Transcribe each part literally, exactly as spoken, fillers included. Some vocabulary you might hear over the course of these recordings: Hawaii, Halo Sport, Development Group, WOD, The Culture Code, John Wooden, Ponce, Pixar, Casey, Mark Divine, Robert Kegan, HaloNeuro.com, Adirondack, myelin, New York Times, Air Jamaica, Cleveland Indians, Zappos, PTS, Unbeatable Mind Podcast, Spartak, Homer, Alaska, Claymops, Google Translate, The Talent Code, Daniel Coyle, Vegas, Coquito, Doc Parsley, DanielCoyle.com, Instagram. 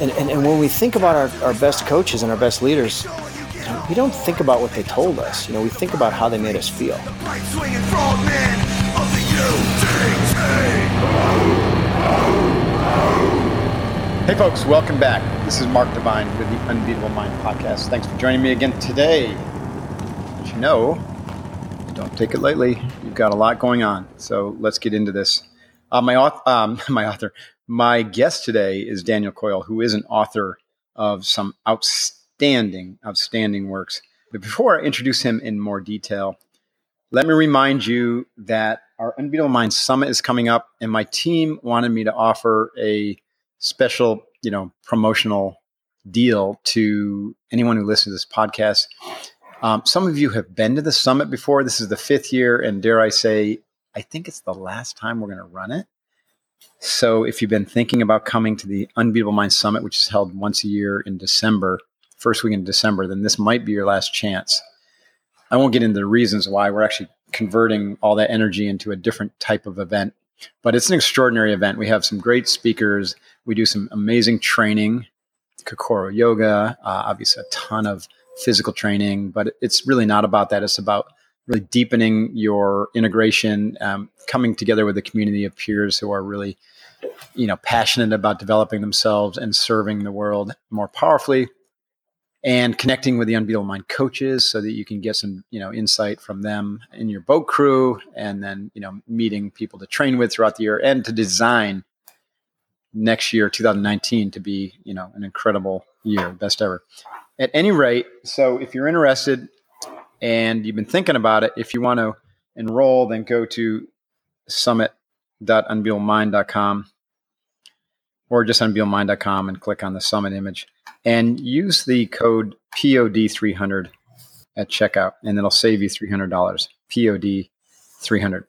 And, and, and when we think about our, our best coaches and our best leaders, we don't think about what they told us. You know, we think about how they made us feel. Hey folks, welcome back. This is Mark Divine with the Unbeatable Mind Podcast. Thanks for joining me again today. As you know, don't take it lightly. You've got a lot going on. So let's get into this. Uh, my, auth- um, my author, my guest today is Daniel Coyle, who is an author of some outstanding, outstanding works. But before I introduce him in more detail, let me remind you that our Unbeatable Minds Summit is coming up, and my team wanted me to offer a special, you know, promotional deal to anyone who listens to this podcast. Um, some of you have been to the summit before. This is the fifth year, and dare I say, I think it's the last time we're going to run it. So if you've been thinking about coming to the Unbeatable Minds Summit, which is held once a year in December, first week in December, then this might be your last chance. I won't get into the reasons why. We're actually converting all that energy into a different type of event, but it's an extraordinary event. We have some great speakers. We do some amazing training, Kokoro yoga, uh, obviously a ton of physical training, but it's really not about that. It's about really deepening your integration, um, coming together with a community of peers who are really, you know, passionate about developing themselves and serving the world more powerfully, and connecting with the Unbeatable Mind coaches so that you can get some, you know, insight from them in your boat crew, and then, you know, meeting people to train with throughout the year and to design next year, two thousand nineteen, to be, you know, an incredible year, best ever. At any rate, so if you're interested, and you've been thinking about it, if you want to enroll, then go to summit dot unbeatable mind dot com or just unbeatable mind dot com and click on the summit image and use the code P O D three hundred at checkout, and it'll save you three hundred dollars, P O D three hundred.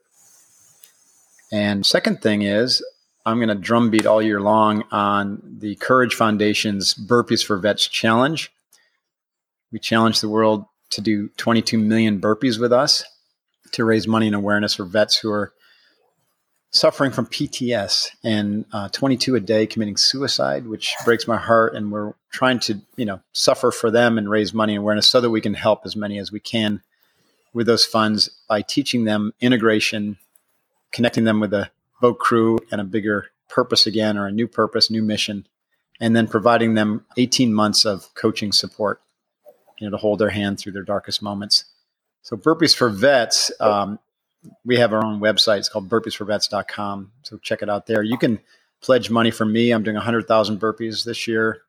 And second thing is, I'm going to drumbeat all year long on the Courage Foundation's Burpees for Vets Challenge. We challenge the world to do twenty-two million burpees with us to raise money and awareness for vets who are suffering from P T S, and uh, twenty-two a day committing suicide, which breaks my heart. And we're trying to, you know, suffer for them and raise money and awareness so that we can help as many as we can with those funds by teaching them integration, connecting them with a boat crew and a bigger purpose again, or a new purpose, new mission, and then providing them eighteen months of coaching support, you know, to hold their hand through their darkest moments. So Burpees for Vets, um, we have our own website. It's called burpees for vets dot com. So check it out there. You can pledge money for me. I'm doing one hundred thousand burpees this year,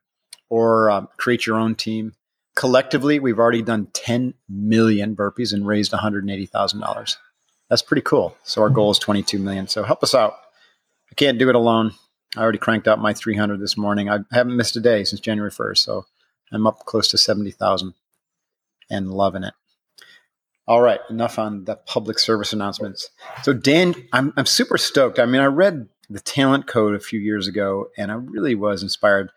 or um, create your own team. Collectively, we've already done ten million burpees and raised one hundred eighty thousand dollars. That's pretty cool. So our goal is twenty-two million. So help us out. I can't do it alone. I already cranked out my three hundred this morning. I haven't missed a day since January first. So I'm up close to seventy thousand and loving it. All right, enough on the public service announcements. So Dan, I'm, I'm super stoked. I mean, I read The Talent Code a few years ago, and I really was inspired.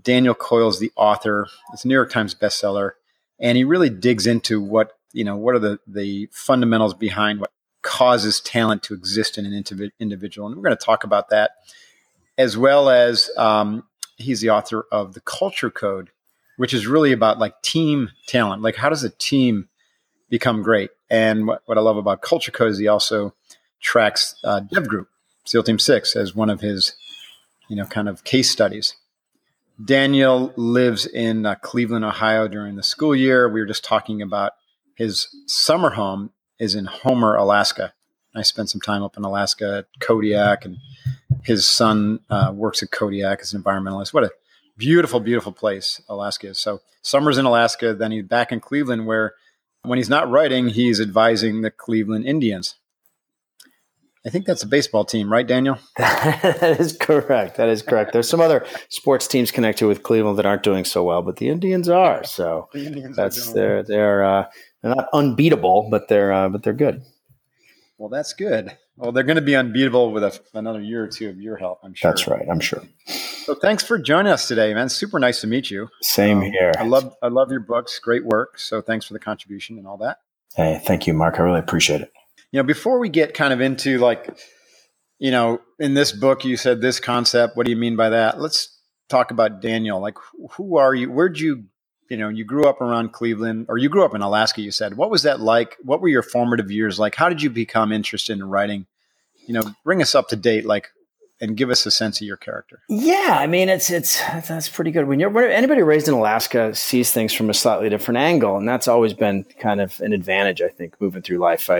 Daniel Coyle's the author. It's a New York Times bestseller, and he really digs into what, you know, what are the, the fundamentals behind what causes talent to exist in an indiv- individual. And we're going to talk about that, as well as um, he's the author of The Culture Code, which is really about like team talent. Like, how does a team become great? And what, what I love about Culture Code is he also tracks uh, Dev Group, SEAL Team Six, as one of his, you know, kind of case studies. Daniel lives in uh, Cleveland, Ohio during the school year. We were just talking about his summer home is in Homer, Alaska. I spent some time up in Alaska at Kodiak, and his son uh, works at Kodiak as an environmentalist. What a beautiful, beautiful place Alaska is. So summers in Alaska, then he's back in Cleveland where when he's not writing, he's advising the Cleveland Indians. I think that's a baseball team, right, Daniel? That is correct. That is correct. There's some other sports teams connected with Cleveland that aren't doing so well, but the Indians are. So the Indians that's they're they're uh, they're not unbeatable, but they're uh, but they're good. Well, that's good. Well, they're going to be unbeatable with a, another year or two of your help, I'm sure. That's right. I'm sure. So, thanks for joining us today, man. Super nice to meet you. Same um, here. I love I love your books. Great work. So, thanks for the contribution and all that. Hey, thank you, Mark. I really appreciate it. You know, before we get kind of into like, you know, in this book, you said this concept. What do you mean by that? Let's talk about Daniel. Like, who are you? Where'd you, you know, you grew up around Cleveland or you grew up in Alaska, you said. What was that like? What were your formative years like? How did you become interested in writing? You know, bring us up to date, like, and give us a sense of your character. Yeah. I mean, it's, it's, that's pretty good. When you're, when anybody raised in Alaska sees things from a slightly different angle. And that's always been kind of an advantage, I think, moving through life. I,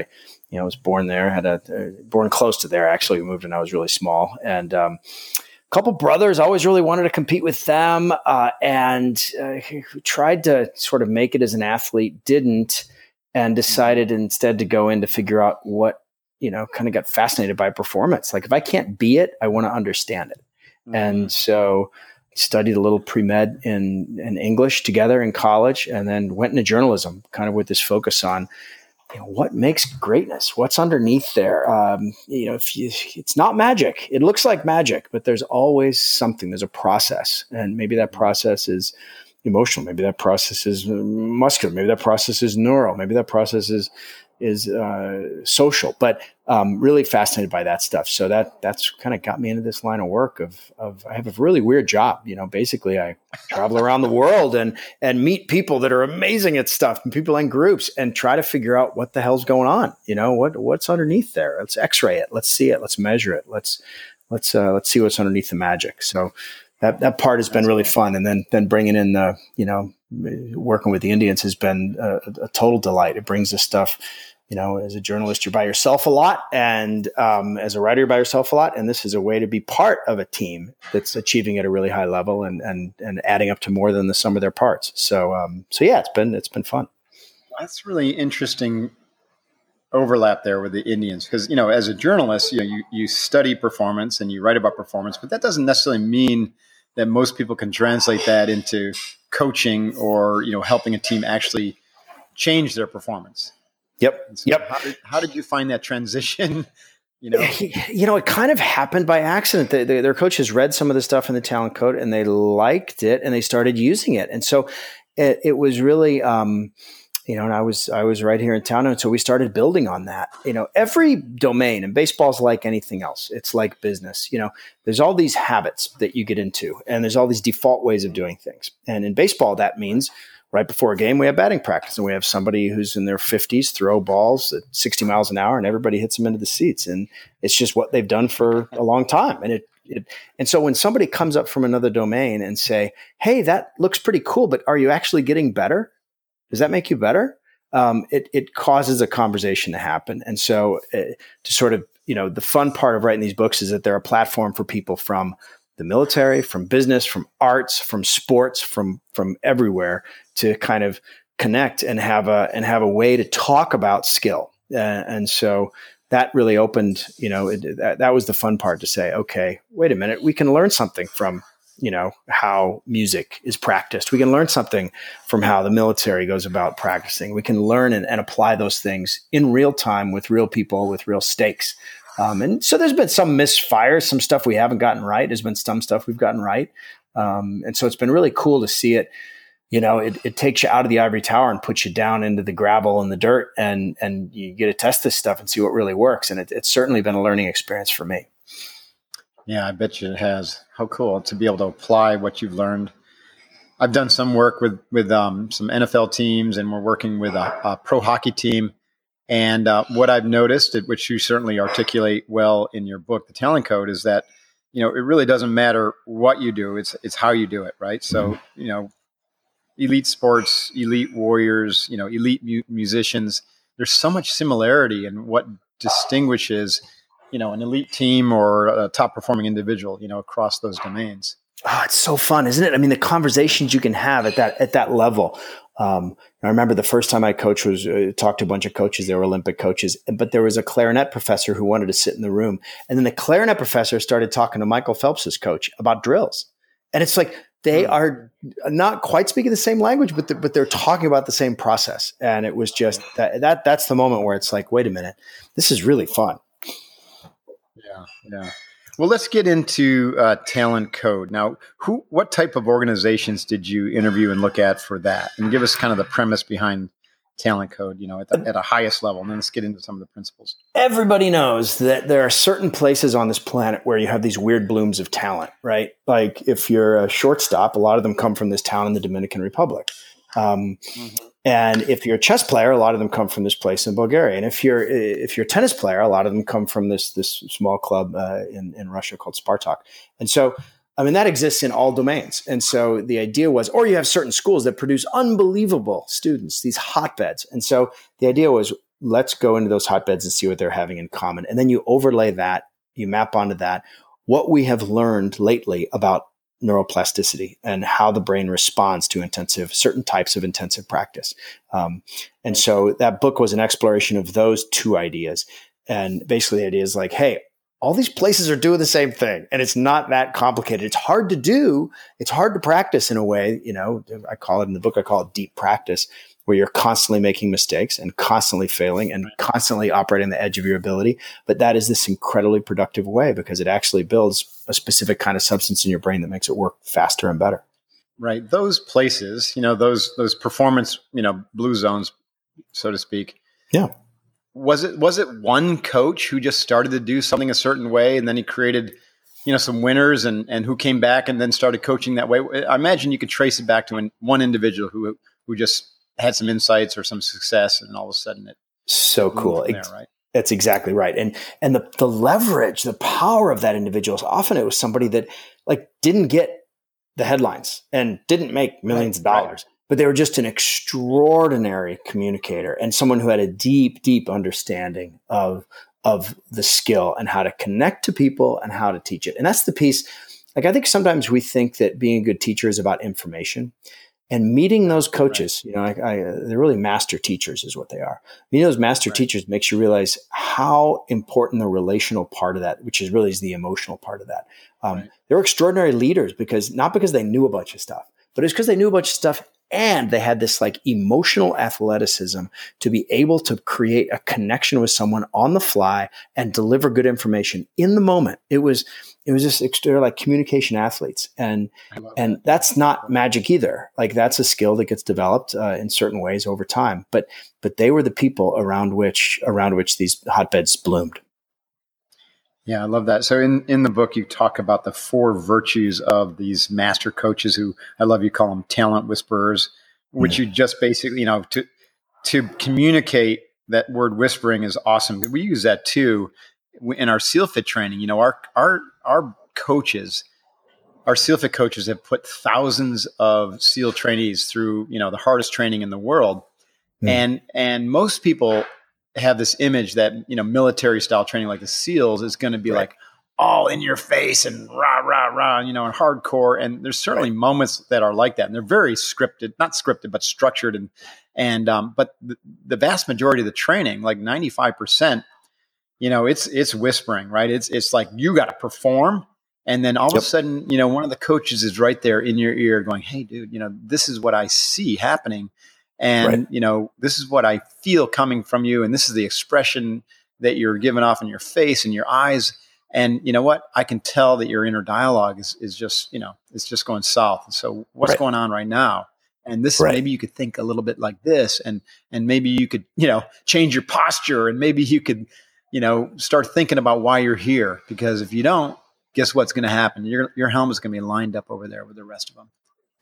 you know, I was born there, had a, uh, born close to there, actually. We moved when I was really small. And, um, a couple brothers, always really wanted to compete with them. Uh, and, uh, tried to sort of make it as an athlete, didn't, and decided instead to go in to figure out what, you know, kind of got fascinated by performance. Like if I can't be it, I want to understand it. Mm-hmm. And so studied a little pre-med in, in English together in college and then went into journalism kind of with this focus on, you know, what makes greatness, what's underneath there. Um, you know, if you, it's not magic, it looks like magic, but there's always something, there's a process. And maybe that process is emotional. Maybe that process is muscular. Maybe that process is neural. Maybe that process is, is uh, social, but um, really fascinated by that stuff. So that that's kind of got me into this line of work of, of I have a really weird job. You know, basically I travel around the world and and meet people that are amazing at stuff and people in groups and try to figure out what the hell's going on. You know, what what's underneath there? Let's x-ray it. Let's see it. Let's measure it. Let's let's uh, let's see what's underneath the magic. So that that part has been really fun. And then then bringing in the, you know, working with the Indians has been a, a total delight. It brings this stuff, you know, as a journalist, you're by yourself a lot. And um, as a writer, you're by yourself a lot. And this is a way to be part of a team that's achieving at a really high level and, and, and adding up to more than the sum of their parts. So, um, so yeah, it's been, it's been fun. That's really interesting overlap there with the Indians. Cause you know, as a journalist, you know, you, you study performance and you write about performance, but that doesn't necessarily mean that most people can translate that into coaching or, you know, helping a team actually change their performance. Yep. So yep. How did, how did you find that transition? You know, you know, it kind of happened by accident. They, they, their coaches read some of the stuff in the Talent Code and they liked it and they started using it. And so it, it was really, um, you know, and I was, I was right here in town. And so we started building on that, you know, every domain, and baseball's like anything else. It's like business, you know, there's all these habits that you get into and there's all these default ways of doing things. And in baseball, that means right before a game, we have batting practice and we have somebody who's in their fifties, throw balls at sixty miles an hour and everybody hits them into the seats. And it's just what they've done for a long time. And it, It, and so when somebody comes up from another domain and say, hey, that looks pretty cool, but are you actually getting better? Does that make you better? Um, it, it causes a conversation to happen. And so uh, to sort of, you know, the fun part of writing these books is that they're a platform for people from the military, from business, from arts, from sports, from, from everywhere to kind of connect and have a, and have a way to talk about skill. Uh, and so that really opened, you know, it, that, that was the fun part to say, okay, wait a minute, we can learn something from, you know, how music is practiced. We can learn something from how the military goes about practicing. We can learn and, and apply those things in real time with real people, with real stakes. Um, and so there's been some misfires, some stuff we haven't gotten right. There's been some stuff we've gotten right. Um, and so it's been really cool to see it. You know, it, it takes you out of the ivory tower and puts you down into the gravel and the dirt, and, and you get to test this stuff and see what really works. And it, it's certainly been a learning experience for me. Yeah, I bet you it has. How cool to be able to apply what you've learned. I've done some work with with um, some N F L teams, and we're working with a, a pro hockey team. And uh, what I've noticed, which you certainly articulate well in your book, The Talent Code, is that, you know, it really doesn't matter what you do. It's it's how you do it, right? So, you know, elite sports, elite warriors, you know, elite mu- musicians, there's so much similarity in what distinguishes, you know, an elite team or a top performing individual, you know, across those domains. Oh, it's so fun, isn't it? I mean, the conversations you can have at that, at that level. Um, I remember the first time I coached was uh, talked to a bunch of coaches. They were Olympic coaches, but there was a clarinet professor who wanted to sit in the room. And then the clarinet professor started talking to Michael Phelps's coach about drills. And it's like, they are not quite speaking the same language, but they're, but they're talking about the same process. And it was just that, that that's the moment where it's like, wait a minute, this is really fun. Yeah. Yeah. Well, let's get into uh, Talent Code. Now, who, what type of organizations did you interview and look at for that? And give us kind of the premise behind Talent Code, you know, at the, at a highest level. And then let's get into some of the principles. Everybody knows that there are certain places on this planet where you have these weird blooms of talent, right? Like if you're a shortstop, a lot of them come from this town in the Dominican Republic. Um, mm-hmm. And if you're a chess player, a lot of them come from this place in Bulgaria. And if you're if you're a tennis player, a lot of them come from this this small club uh, in in Russia called Spartak. And so, I mean, that exists in all domains. And so the idea was, or you have certain schools that produce unbelievable students, these hotbeds. And so the idea was, let's go into those hotbeds and see what they're having in common. And then you overlay that, you map onto that what we have learned lately about neuroplasticity and how the brain responds to intensive, certain types of intensive practice. Um, and so that book was an exploration of those two ideas. And basically the idea is like, hey, all these places are doing the same thing and it's not that complicated. It's hard to do. It's hard to practice in a way, you know, I call it in the book, I call it deep practice, where you're constantly making mistakes and constantly failing and constantly operating on the edge of your ability. But that is this incredibly productive way because it actually builds a specific kind of substance in your brain that makes it work faster and better. Right. Those places, you know, those, those performance, you know, blue zones, so to speak. Yeah. Was it, was it one coach who just started to do something a certain way and then he created, you know, some winners and, and who came back and then started coaching that way? I imagine you could trace it back to an, one individual who, who just had some insights or some success, and all of a sudden it so cool. There, right? That's exactly right. And and the the leverage, the power of that individual is often it was somebody that like didn't get the headlines and didn't make millions right. of dollars, right. but they were just an extraordinary communicator and someone who had a deep, deep understanding of of the skill and how to connect to people and how to teach it. And that's the piece. Like I think sometimes we think that being a good teacher is about information. And meeting those coaches, you know, I, I, they're really master teachers is what they are. Meeting those master right. teachers makes you realize how important the relational part of that, which is really is the emotional part of that. Um, right. They're extraordinary leaders because not because they knew a bunch of stuff, but it's because they knew a bunch of stuff and they had this like emotional athleticism to be able to create a connection with someone on the fly and deliver good information in the moment. It was, it was just extra like communication athletes. And, and that. that's not magic either. Like that's a skill that gets developed uh, in certain ways over time, but, but they were the people around which, around which these hotbeds bloomed. Yeah. I love that. So in, in the book, you talk about the four virtues of these master coaches who I love, you call them talent whisperers, which mm-hmm. you just basically, you know, to, to communicate that word whispering is awesome. We use that too in our SEALFIT training. You know, our, our, our coaches, our SEALFIT coaches have put thousands of SEAL trainees through, you know, the hardest training in the world. Mm-hmm. And, and most people have this image that, you know, military style training like the SEALs is going to be right. like all in your face and rah, rah, rah, you know, and hardcore. And there's certainly right. moments that are like that. And they're very scripted, not scripted, but structured. And, and, um, but the, the vast majority of the training, like ninety-five percent, you know, it's, it's whispering, right? It's, it's like, you got to perform. And then all yep. of a sudden, you know, one of the coaches is right there in your ear going, hey dude, you know, this is what I see happening. And, right. you know, this is what I feel coming from you. And this is the expression that you're giving off in your face and your eyes. And you know what? I can tell that your inner dialogue is, is just, you know, it's just going south. And so what's right. going on right now? And this, right. maybe you could think a little bit like this and, and maybe you could, you know, change your posture and maybe you could, you know, start thinking about why you're here, because if you don't, guess what's going to happen? Your your helm is going to be lined up over there with the rest of them.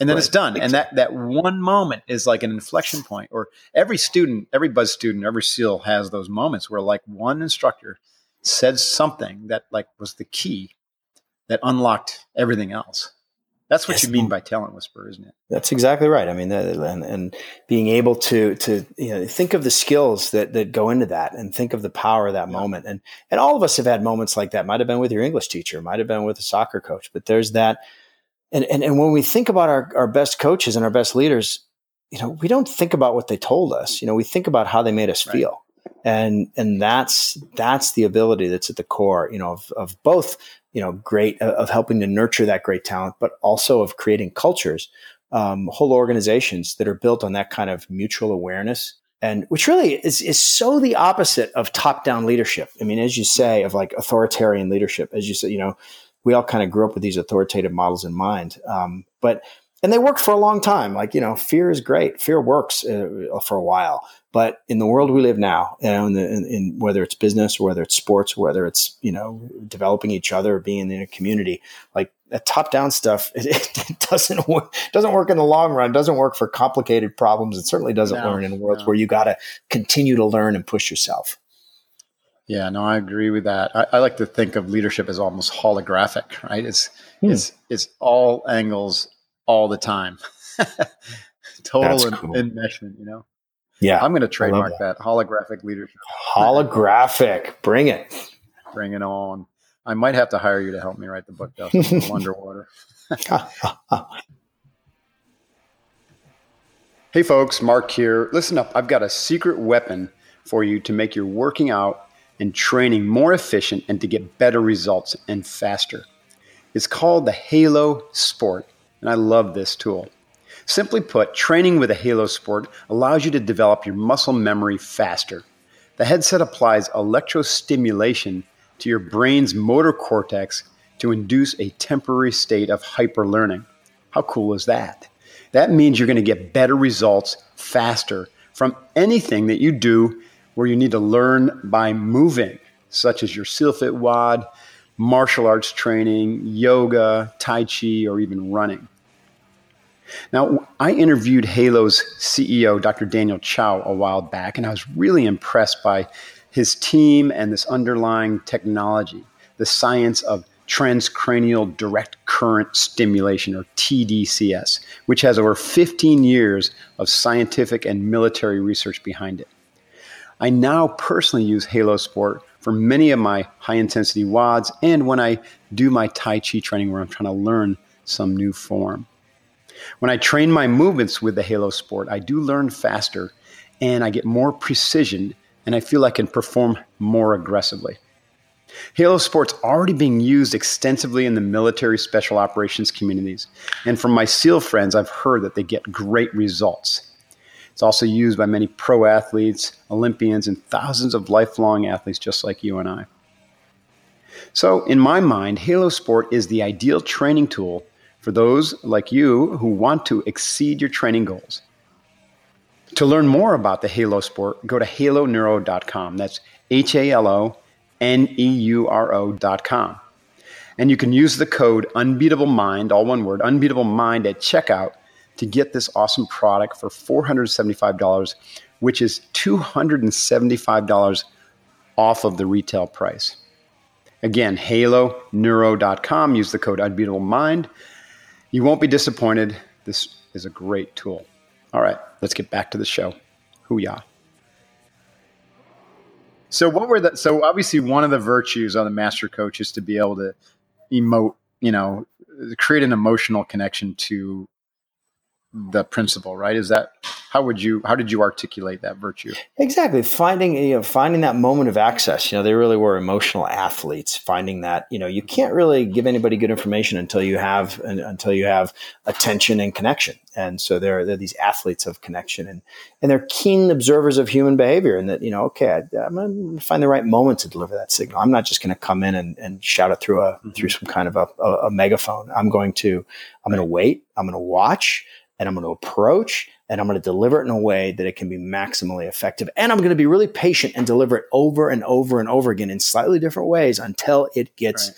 And then right. it's done. And that, that one moment is like an inflection point, or every student, every buzz student, every SEAL has those moments where like one instructor said something that like was the key that unlocked everything else. That's what yes. you mean by talent whisperer, isn't it? That's exactly right. I mean, and, and being able to to you know think of the skills that that go into that, and think of the power of that yeah. moment. And and all of us have had moments like that. Might have been with your English teacher, might have been with a soccer coach. But there's that. And and and when we think about our our best coaches and our best leaders, you know, we don't think about what they told us. You know, we think about how they made us right. feel. And and that's that's the ability that's at the core, you know, of, of both, you know, great uh, of helping to nurture that great talent, but also of creating cultures, um, whole organizations that are built on that kind of mutual awareness, and which really is is so the opposite of top-down leadership. I mean, as you say, of like authoritarian leadership, as you say, you know, we all kind of grew up with these authoritative models in mind, um, but. And they work for a long time. Like, you know, fear is great. Fear works uh, for a while. But in the world we live now, you know, in, the, in, in whether it's business, or whether it's sports, or whether it's, you know, developing each other or being in a community, like that top-down stuff, it, it doesn't work, doesn't work in the long run, doesn't work for complicated problems. It certainly doesn't no, learn in worlds no. where you got to continue to learn and push yourself. Yeah, no, I agree with that. I, I like to think of leadership as almost holographic, right? It's hmm. it's it's all angles all the time. Total en- cool. enmeshment, you know? Yeah. I'm going to trademark that. that. Holographic leadership. Holographic. Bring it. Bring it on. I might have to hire you to help me write the book, Dustin. I'm underwater. Hey, folks. Mark here. Listen up. I've got a secret weapon for you to make your working out and training more efficient and to get better results and faster. It's called the Halo Sport. And I love this tool. Simply put, training with a Halo Sport allows you to develop your muscle memory faster. The headset applies electrostimulation to your brain's motor cortex to induce a temporary state of hyperlearning. How cool is that? That means you're going to get better results faster from anything that you do where you need to learn by moving, such as your SEALFIT WOD, martial arts training, yoga, tai chi, or even running. Now, I interviewed Halo's C E O, Doctor Daniel Chow, a while back, and I was really impressed by his team and this underlying technology, the science of transcranial direct current stimulation, or T D C S, which has over fifteen years of scientific and military research behind it. I now personally use Halo Sport for many of my high-intensity WODs and when I do my tai chi training where I'm trying to learn some new form. When I train my movements with the Halo Sport, I do learn faster and I get more precision and I feel I can perform more aggressively. Halo Sport's already being used extensively in the military special operations communities. And from my SEAL friends, I've heard that they get great results. It's also used by many pro athletes, Olympians, and thousands of lifelong athletes just like you and I. So in my mind, Halo Sport is the ideal training tool for those like you who want to exceed your training goals. To learn more about the Halo Sport, go to halo neuro dot com. That's H A L O N E U R O dot com. And you can use the code Unbeatable Mind, all one word, Unbeatable Mind at checkout, to get this awesome product for four hundred seventy-five dollars, which is two hundred seventy-five dollars off of the retail price. Again, halo neuro dot com. Use the code UnbeatableMind. You won't be disappointed. This is a great tool. All right, let's get back to the show. Hoo-yah. So what were the? So obviously, one of the virtues of the master coach is to be able to emote, you know, create an emotional connection to the principle, right? Is that, how would you, how did you articulate that virtue? Exactly. Finding, you know, finding that moment of access, you know, they really were emotional athletes, finding that, you know, you can't really give anybody good information until you have, until you have attention and connection. And so they're, they're these athletes of connection, and, and they're keen observers of human behavior, and that, you know, okay, I, I'm going to find the right moment to deliver that signal. I'm not just going to come in and, and shout it through a, mm-hmm. through some kind of a, a, a megaphone. I'm going to, I'm right. going to wait, I'm going to watch, and I'm going to approach, and I'm going to deliver it in a way that it can be maximally effective. And I'm going to be really patient and deliver it over and over and over again in slightly different ways until it gets, right.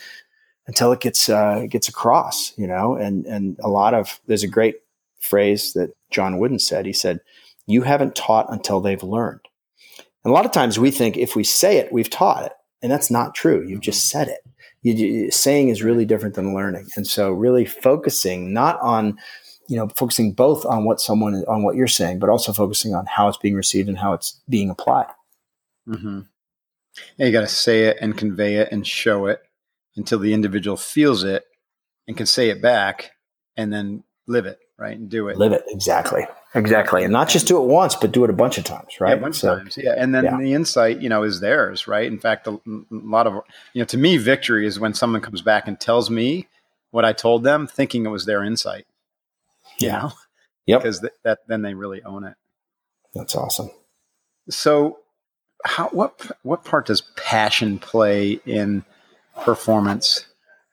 until it gets, uh, gets across, you know, and, and a lot of, there's a great phrase that John Wooden said. He said, you haven't taught until they've learned. And a lot of times we think if we say it, we've taught it. And that's not true. You've just said it. You, saying is really different than learning. And so really focusing not on, you know, focusing both on what someone, on what you're saying, but also focusing on how it's being received and how it's being applied. Mm-hmm. And you got to say it and convey it and show it until the individual feels it and can say it back and then live it, right? And do it. Live it. Exactly. Exactly. And not just do it once, but do it a bunch of times, right? Yeah, a bunch of times. Yeah. And then yeah. the insight, you know, is theirs, right? In fact, a lot of, you know, to me, victory is when someone comes back and tells me what I told them, thinking it was their insight. Yeah. You know? Yep. Because th- that, then they really own it. That's awesome. So how, what, what part does passion play in performance?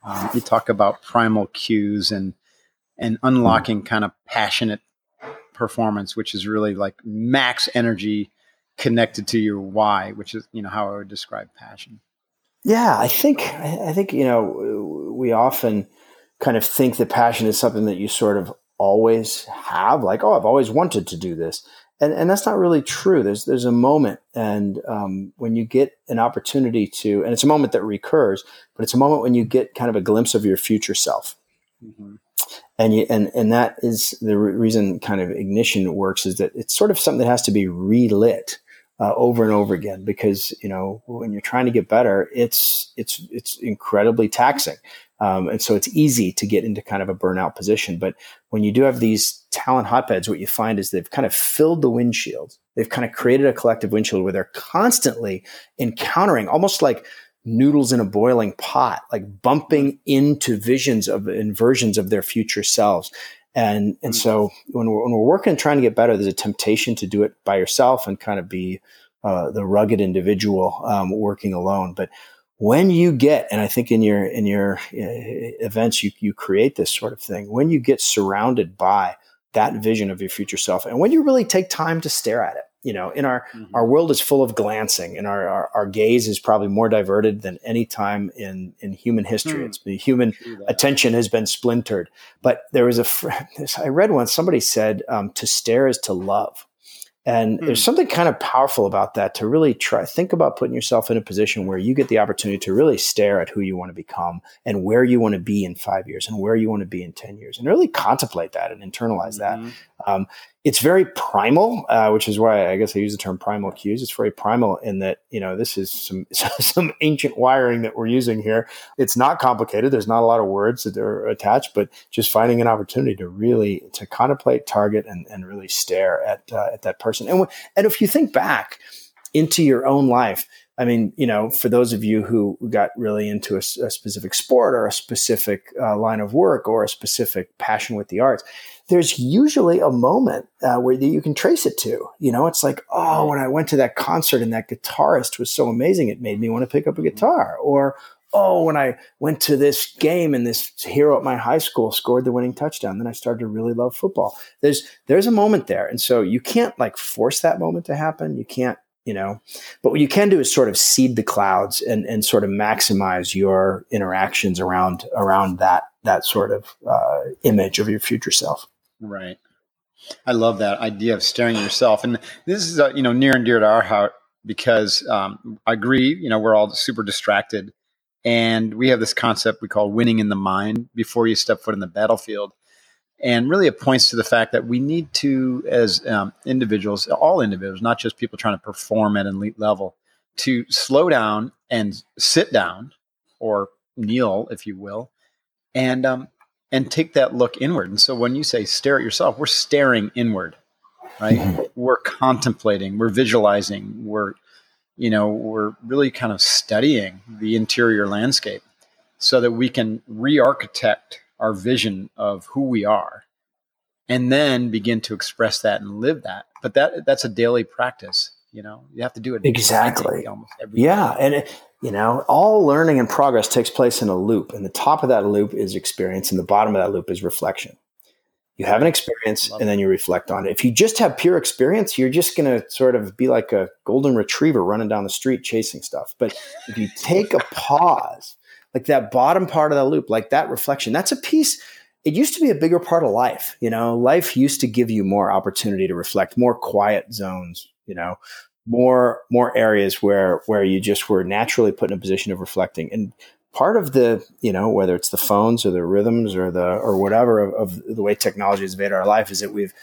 Um, you talk about primal cues and, and unlocking mm. kind of passionate performance, which is really like max energy connected to your why, which is, you know, how I would describe passion. Yeah, I think, I think, you know, we often kind of think that passion is something that you sort of always have, like, oh, I've always wanted to do this. And and that's not really true. There's, there's a moment. And um, when you get an opportunity to, and it's a moment that recurs, but it's a moment when you get kind of a glimpse of your future self. Mm-hmm. And, you, and and that is the re- reason kind of ignition works, is that it's sort of something that has to be relit uh, over and over again, because, you know, when you're trying to get better, it's it's it's incredibly taxing. Um, and so it's easy to get into kind of a burnout position. But when you do have these talent hotbeds, what you find is they've kind of filled the windshield. They've kind of created a collective windshield where they're constantly encountering, almost like noodles in a boiling pot, like bumping into visions of inversions of their future selves. And, and so when we're, when we're working and trying to get better, there's a temptation to do it by yourself and kind of be uh, the rugged individual um, working alone. But when you get, and I think in your in your uh, events, you you create this sort of thing. When you get surrounded by that vision of your future self, and when you really take time to stare at it, you know, in our mm-hmm. our world is full of glancing, and our, our our gaze is probably more diverted than any time in in human history. Mm. It's the human attention has been splintered. But there was a I read once somebody said um, to stare is to love. And mm. there's something kind of powerful about that, to really try, think about putting yourself in a position where you get the opportunity to really stare at who you want to become and where you want to be in five years and where you want to be in ten years, and really contemplate that and internalize mm-hmm. that. Um, it's very primal, uh, which is why I guess I use the term primal cues. It's very primal in that, you know, this is some, some ancient wiring that we're using here. It's not complicated. There's not a lot of words that are attached, but just finding an opportunity to really, to contemplate, target, and, and really stare at, uh, at that person. And w- and if you think back into your own life, I mean, you know, for those of you who got really into a, a specific sport or a specific uh, line of work or a specific passion with the arts, there's usually a moment uh, where you can trace it to. You know, it's like, oh, when I went to that concert and that guitarist was so amazing, it made me want to pick up a guitar. Or, oh, when I went to this game and this hero at my high school scored the winning touchdown, then I started to really love football. There's there's a moment there. And so you can't like force that moment to happen. You can't, you know, but what you can do is sort of seed the clouds and, and sort of maximize your interactions around around that that sort of uh, image of your future self. Right. I love that idea of staring at yourself. And this is, uh, you know, near and dear to our heart because um, I agree, you know, we're all super distracted. And we have this concept we call winning in the mind before you step foot in the battlefield. And really it points to the fact that we need to, as um, individuals, all individuals, not just people trying to perform at an elite level, to slow down and sit down or kneel, if you will, and um, and take that look inward. And so when you say stare at yourself, we're staring inward, right? Mm-hmm. We're contemplating, we're visualizing, we're you know, we're really kind of studying the interior landscape so that we can re-architect our vision of who we are and then begin to express that and live that. But that that's a daily practice, you know, you have to do it. Exactly. Almost every yeah. day. And, it, you know, all learning and progress takes place in a loop, and the top of that loop is experience and the bottom of that loop is reflection. You have an experience and then you reflect on it. If you just have pure experience, you're just going to sort of be like a golden retriever running down the street chasing stuff. But if you take a pause, like that bottom part of the loop, like that reflection, that's a piece. It used to be a bigger part of life. You know, life used to give you more opportunity to reflect, more quiet zones, you know, more, more areas where, where you just were naturally put in a position of reflecting. And part of the, you know, whether it's the phones or the rhythms or the, or whatever of, of the way technology has made our life, is that we've,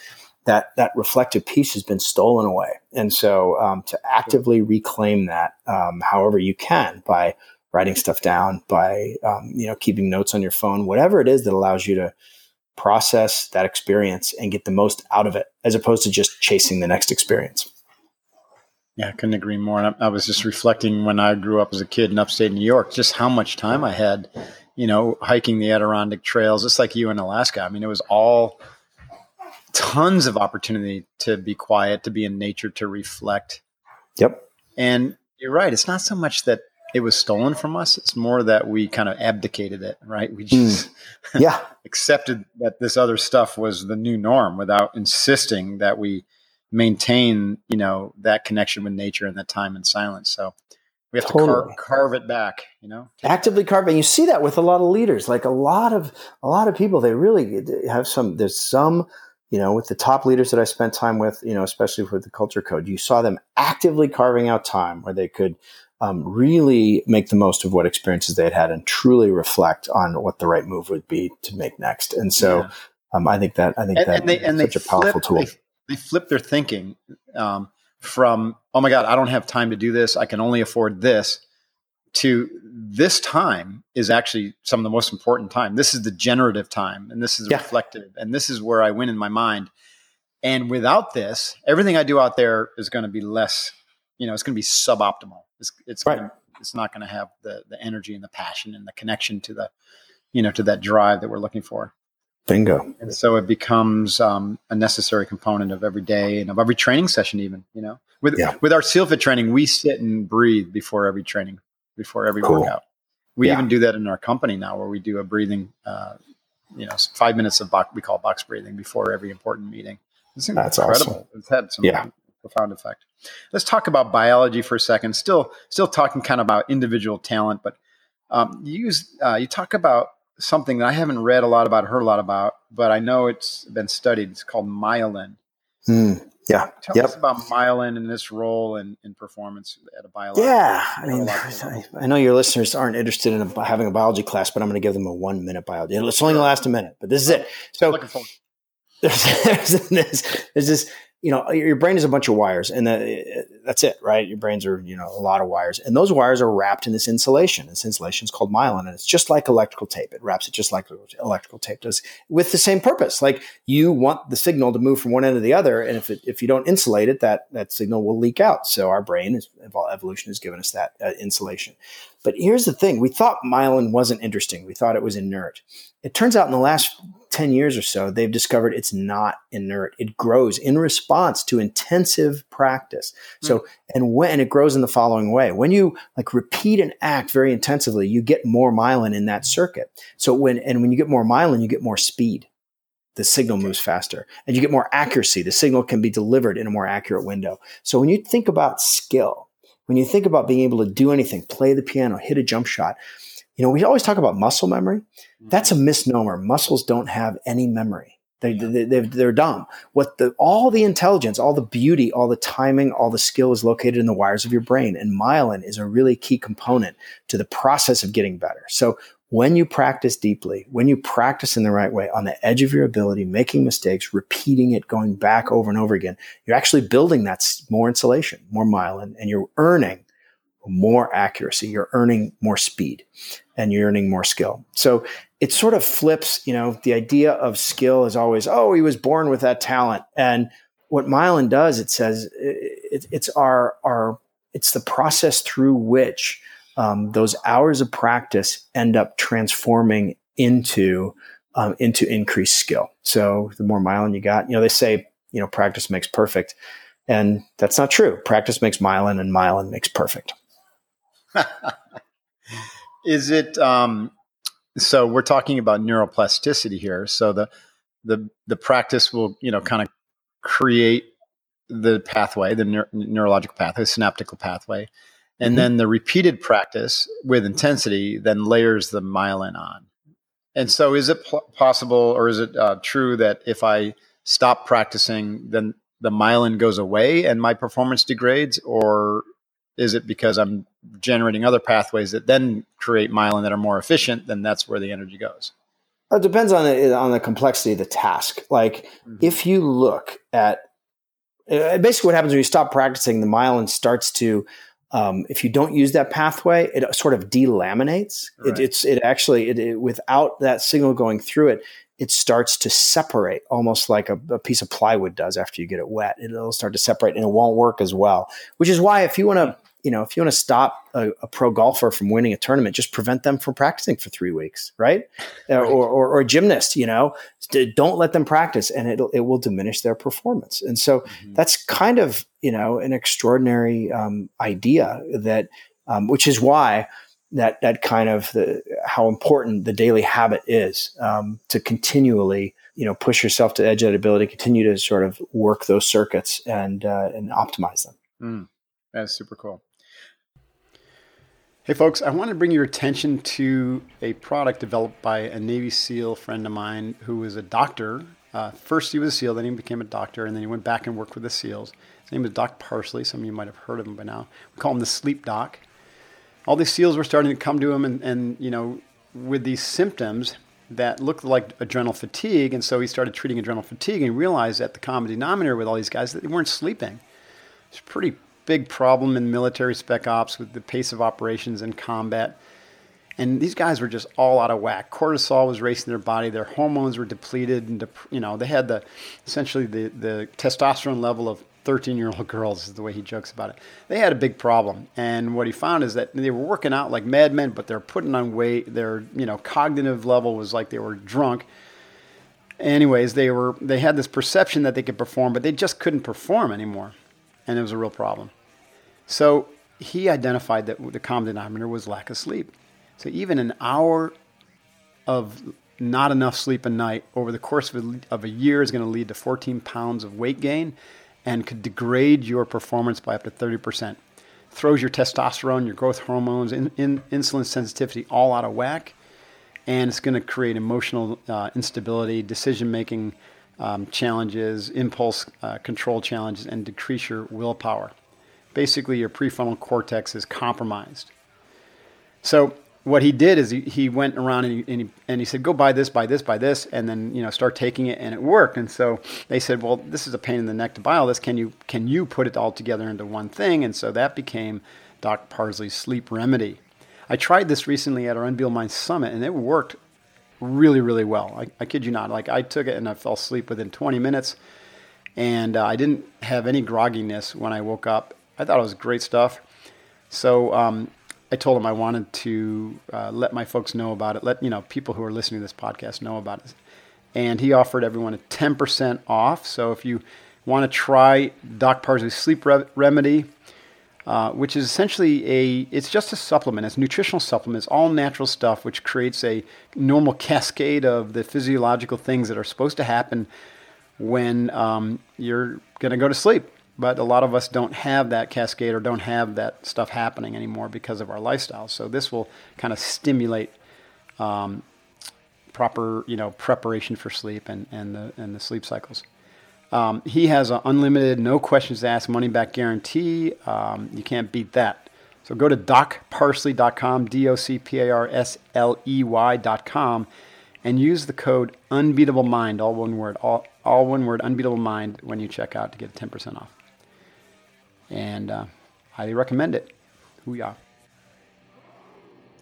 that, that reflective piece has been stolen away. And so um, to actively reclaim that, um, however you can, by writing stuff down, by, um, you know, keeping notes on your phone, whatever it is that allows you to process that experience and get the most out of it, as opposed to just chasing the next experience. Yeah, I couldn't agree more. And I, I was just reflecting when I grew up as a kid in upstate New York, just how much time I had, you know, hiking the Adirondack trails, just like you in Alaska. I mean, it was all tons of opportunity to be quiet, to be in nature, to reflect. Yep. And you're right. It's not so much that it was stolen from us. It's more that we kind of abdicated it, right? We just mm. yeah. accepted that this other stuff was the new norm without insisting that we maintain, you know, that connection with nature and that time and silence. So we have totally. to car- carve it back, you know, actively carve. And you see that with a lot of leaders, like a lot of, a lot of people, they really have some, there's some, you know, with the top leaders that I spent time with, you know, especially with the Culture Code, you saw them actively carving out time where they could Um, really make the most of what experiences they had had and truly reflect on what the right move would be to make next. And so yeah. um, I think that I think and, that and they, and such they a flip, powerful tool. They, they flip their thinking um, from, oh my God, I don't have time to do this. I can only afford this, to this time is actually some of the most important time. This is the generative time, and this is yeah. reflective, and this is where I win in my mind. And without this, everything I do out there is going to be less, you know, it's going to be suboptimal. It's it's right. gonna, it's not going to have the the energy and the passion and the connection to the, you know, to that drive that we're looking for. Bingo. And so it becomes um, a necessary component of every day and of every training session, even, you know, with yeah. with our SEALFIT training, we sit and breathe before every training, before every cool. workout. We yeah. even do that in our company now, where we do a breathing, uh, you know, five minutes of box, we call box breathing before every important meeting. It's That's incredible. Awesome. It's had some. Yeah. profound effect. Let's talk about biology for a second. Still, still talking kind of about individual talent, but um, you use uh, you talk about something that I haven't read a lot about, heard a lot about, but I know it's been studied. It's called myelin. Mm, yeah. Tell yep. us about myelin and this role in, in performance at a biological. Yeah, I mean, I, I know your listeners aren't interested in a, having a biology class, but I'm going to give them a one minute biology. It's only going to last a minute, but this is it. So there's, there's this. There's this you know, your brain is a bunch of wires, and the, that's it, right? Your brains are, you know, a lot of wires, and those wires are wrapped in this insulation. This insulation is called myelin, and it's just like electrical tape. It wraps it just like electrical tape does, with the same purpose. Like, you want the signal to move from one end to the other, and if it, if you don't insulate it, that that signal will leak out. So our brain is, evolution has given us that uh, insulation. But here's the thing: we thought myelin wasn't interesting. We thought it was inert. It turns out in the last ten years or so, they've discovered it's not inert. It grows in response to intensive practice. Mm. So, and when and it grows in the following way: when you like repeat an act very intensively, you get more myelin in that circuit. So when, and when you get more myelin, you get more speed. The signal moves faster, and you get more accuracy. The signal can be delivered in a more accurate window. So when you think about skill, when you think about being able to do anything, play the piano, hit a jump shot, you know, we always talk about muscle memory. That's a misnomer. Muscles don't have any memory. They, they, they, they're dumb. What the, all the intelligence, all the beauty, all the timing, all the skill is located in the wires of your brain. And myelin is a really key component to the process of getting better. So when you practice deeply, when you practice in the right way, on the edge of your ability, making mistakes, repeating it, going back over and over again, you're actually building that more insulation, more myelin, and you're earning more accuracy, you're earning more speed, and you're earning more skill. So it sort of flips, you know, the idea of skill is always, oh, he was born with that talent. And what myelin does, it says it, it's our, our, it's the process through which um, those hours of practice end up transforming into, um, into increased skill. So the more myelin you got, you know, they say, you know, practice makes perfect. And that's not true. Practice makes myelin, and myelin makes perfect. Is it um, so? We're talking about neuroplasticity here. So the the the practice will, you know, kind of create the pathway, the neur- neurological pathway, synaptical pathway, and mm-hmm. then the repeated practice with intensity then layers the myelin on. And so, is it pl- possible, or is it uh, true that if I stop practicing, then the myelin goes away and my performance degrades, or Is it because I'm generating other pathways that then create myelin that are more efficient? Then that's where the energy goes. It depends on the, on the complexity of the task. Like mm-hmm. if you look at basically what happens when you stop practicing, the myelin starts to, um, if you don't use that pathway, it sort of delaminates. Right. It, it's it actually, it, it, without that signal going through it, it starts to separate almost like a, a piece of plywood does after you get it wet. It'll start to separate and it won't work as well, which is why if you want to, you know, if you want to stop a, a pro golfer from winning a tournament, just prevent them from practicing for three weeks, right? right. Or, or, or a gymnast, you know, don't let them practice and it'll, it will diminish their performance. And so mm-hmm. that's kind of, you know, an extraordinary um, idea that, um, which is why that, that kind of the, how important the daily habit is um, to continually, you know, push yourself to edge that ability, continue to sort of work those circuits and, uh, and optimize them. Mm. That's super cool. Hey folks, I want to bring your attention to a product developed by a Navy SEAL friend of mine who was a doctor. Uh, first he was a SEAL, then he became a doctor, and then he went back and worked with the SEALs. His name is Doc Parsley. Some of you might have heard of him by now. We call him the Sleep Doc. All these SEALs were starting to come to him and, and you know, with these symptoms that looked like adrenal fatigue, and so he started treating adrenal fatigue and realized that the common denominator with all these guys that they weren't sleeping. It's pretty big problem in military spec ops with the pace of operations and combat. And these guys were just all out of whack. Cortisol was racing their body. Their hormones were depleted. And, dep- you know, they had the essentially the, the testosterone level of thirteen-year-old girls is the way he jokes about it. They had a big problem. And what he found is that they were working out like madmen, but they're putting on weight. Their, you know, cognitive level was like they were drunk. Anyways, they were they had this perception that they could perform, but they just couldn't perform anymore. And it was a real problem. So he identified that the common denominator was lack of sleep. So even an hour of not enough sleep a night over the course of a, of a year is going to lead to fourteen pounds of weight gain and could degrade your performance by up to thirty percent. Throws your testosterone, your growth hormones, in, in, insulin sensitivity all out of whack. And it's going to create emotional uh, instability, decision-making um, challenges, impulse uh, control challenges, and decrease your willpower. Basically, your prefrontal cortex is compromised. So what he did is he, he went around and he, and, he, and he said, go buy this, buy this, buy this, and then, you know, start taking it, and it worked. And so they said, well, this is a pain in the neck to buy all this. Can you can you put it all together into one thing? And so that became Doc Parsley's sleep remedy. I tried this recently at our Unbeatable Minds Summit, and it worked really, really well. I, I kid you not. Like, I took it, and I fell asleep within twenty minutes, and uh, I didn't have any grogginess when I woke up. I thought it was great stuff. So um, I told him I wanted to uh, let my folks know about it, let you know people who are listening to this podcast know about it. And he offered everyone a ten percent off. So if you want to try Doc Parsley's Sleep Re- Remedy, uh, which is essentially a, it's just a supplement. It's a nutritional supplement. It's all natural stuff, which creates a normal cascade of the physiological things that are supposed to happen when um, you're going to go to sleep. But a lot of us don't have that cascade or don't have that stuff happening anymore because of our lifestyle. So this will kind of stimulate um, proper, you know, preparation for sleep and, and, the, and the sleep cycles. Um, he has an unlimited, no questions asked, money-back guarantee. Um, you can't beat that. So go to doc parsley dot com, D O C P A R S L E Y dot com, and use the code UNBEAtableMind, all one word, all, all one word, UNBEAtableMind, when you check out to get ten percent off. And uh, highly recommend it. Hooyah.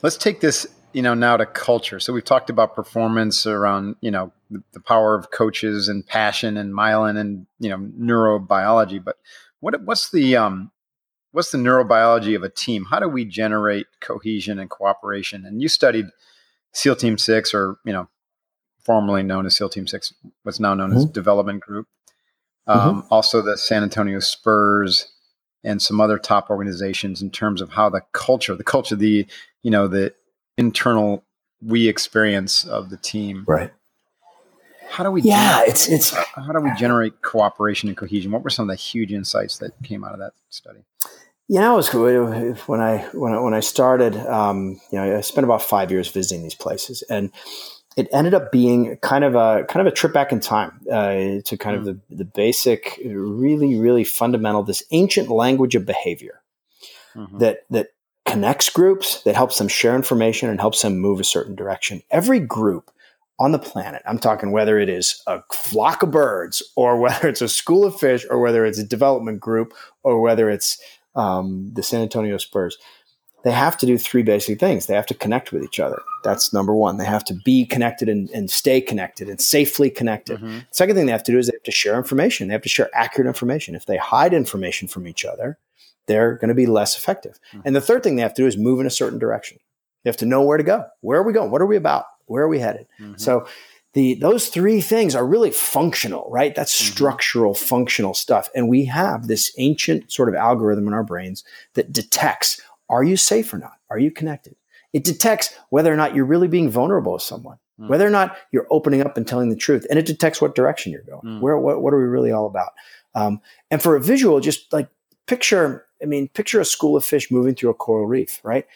Let's take this, you know, now to culture. So we've talked about performance around, you know, the, the power of coaches and passion and myelin and, you know, neurobiology. But what what's the um, what's the neurobiology of a team? How do we generate cohesion and cooperation? And you studied SEAL Team Six, or you know, formerly known as SEAL Team Six, what's now known mm-hmm. as Development Group. Um, mm-hmm. Also, the San Antonio Spurs. And some other top organizations in terms of how the culture, the culture, the, you know, the internal we experience of the team. Right. How do we, yeah, generate, it's, it's, how do we generate cooperation and cohesion? What were some of the huge insights that came out of that study? You know, it was good. When I, when I, when I started, um, you know, I spent about five years visiting these places, and it ended up being kind of a kind of a trip back in time uh, to kind mm-hmm. of the, the basic, really, really fundamental, this ancient language of behavior. mm-hmm. that that connects groups, that helps them share information and helps them move a certain direction. Every group on the planet, I'm talking whether it is a flock of birds or whether it's a school of fish or whether it's a development group or whether it's um, the San Antonio Spurs, they have to do three basic things. They have to connect with each other. That's number one. They have to be connected and, and stay connected and safely connected. Mm-hmm. Second thing they have to do is they have to share information. They have to share accurate information. If they hide information from each other, they're going to be less effective. Mm-hmm. And the third thing they have to do is move in a certain direction. They have to know where to go. Where are we going? What are we about? Where are we headed? Mm-hmm. So the those three things are really functional, right? That's mm-hmm. structural, functional stuff. And we have this ancient sort of algorithm in our brains that detects, are you safe or not? Are you connected? It detects whether or not you're really being vulnerable with someone, mm. whether or not you're opening up and telling the truth. And it detects what direction you're going. Mm. Where, what, what are we really all about? Um, and for a visual, just like picture, I mean, picture a school of fish moving through a coral reef, right?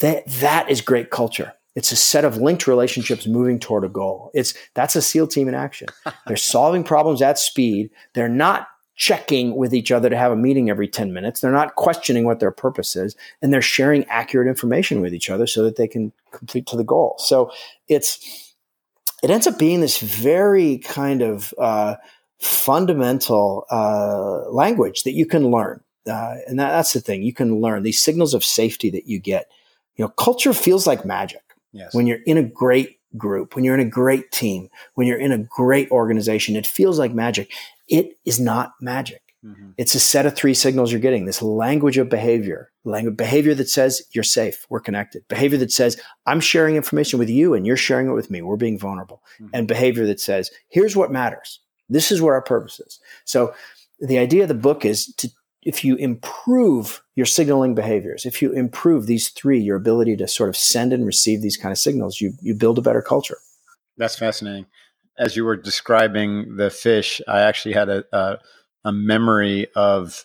That That is great culture. It's a set of linked relationships moving toward a goal. It's that's a SEAL team in action. They're solving problems at speed. They're not checking with each other to have a meeting every ten minutes. They're not questioning what their purpose is, and they're sharing accurate information with each other so that they can complete to the goal. So it's, it ends up being this very kind of uh, fundamental uh, language that you can learn. Uh, and that, that's the thing. You can learn these signals of safety that you get. You know, culture feels like magic. Yes. When you're in a great group, when you're in a great team, when you're in a great organization, it feels like magic. It is not magic. Mm-hmm. It's a set of three signals you're getting. This language of behavior, language, behavior that says you're safe, we're connected. Behavior that says I'm sharing information with you and you're sharing it with me, we're being vulnerable. Mm-hmm. And behavior that says here's what matters. This is what our purpose is. So the idea of the book is to, if you improve your signaling behaviors, if you improve these three, your ability to sort of send and receive these kind of signals, you you build a better culture. That's fascinating. As you were describing the fish, I actually had a, a a memory of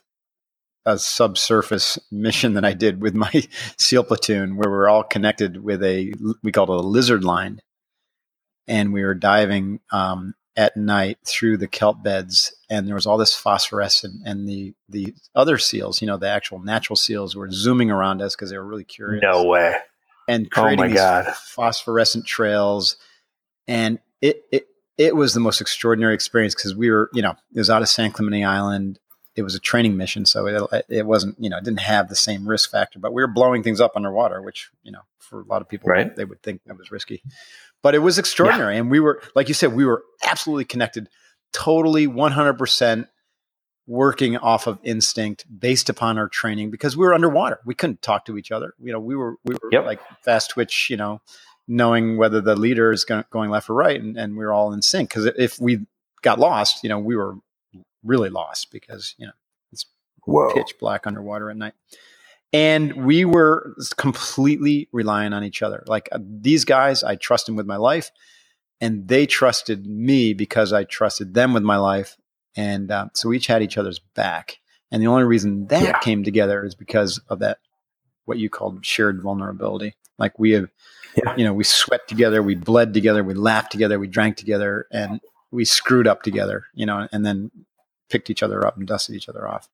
a subsurface mission that I did with my SEAL platoon, where we were all connected with a, we called it a lizard line. And we were diving um, at night through the kelp beds, and there was all this phosphorescent, and the, the other SEALs, you know, the actual natural SEALs were zooming around us because they were really curious. No way. And creating oh my God. these phosphorescent trails. And it, it, It was the most extraordinary experience because we were, you know, it was out of San Clemente Island. It was a training mission, so it, it wasn't, you know, it didn't have the same risk factor. But we were blowing things up underwater, which, you know, for a lot of people, right. they would think that was risky. But it was extraordinary. Yeah. And we were, like you said, we were absolutely connected, totally one hundred percent working off of instinct based upon our training because we were underwater. We couldn't talk to each other. You know, we were, we were yep. like fast twitch, you know, knowing whether the leader is going left or right. And, and we were all in sync because if we got lost, you know, we were really lost because, you know, it's Whoa. pitch black underwater at night. And we were completely relying on each other. Like uh, these guys, I trust them with my life, and they trusted me because I trusted them with my life. And uh, so we each had each other's back. And the only reason that yeah. came together is because of that, what you called shared vulnerability. Like we have, yeah. you know, we sweat together, we bled together, we laughed together, we drank together, and we screwed up together, you know, and then picked each other up and dusted each other off.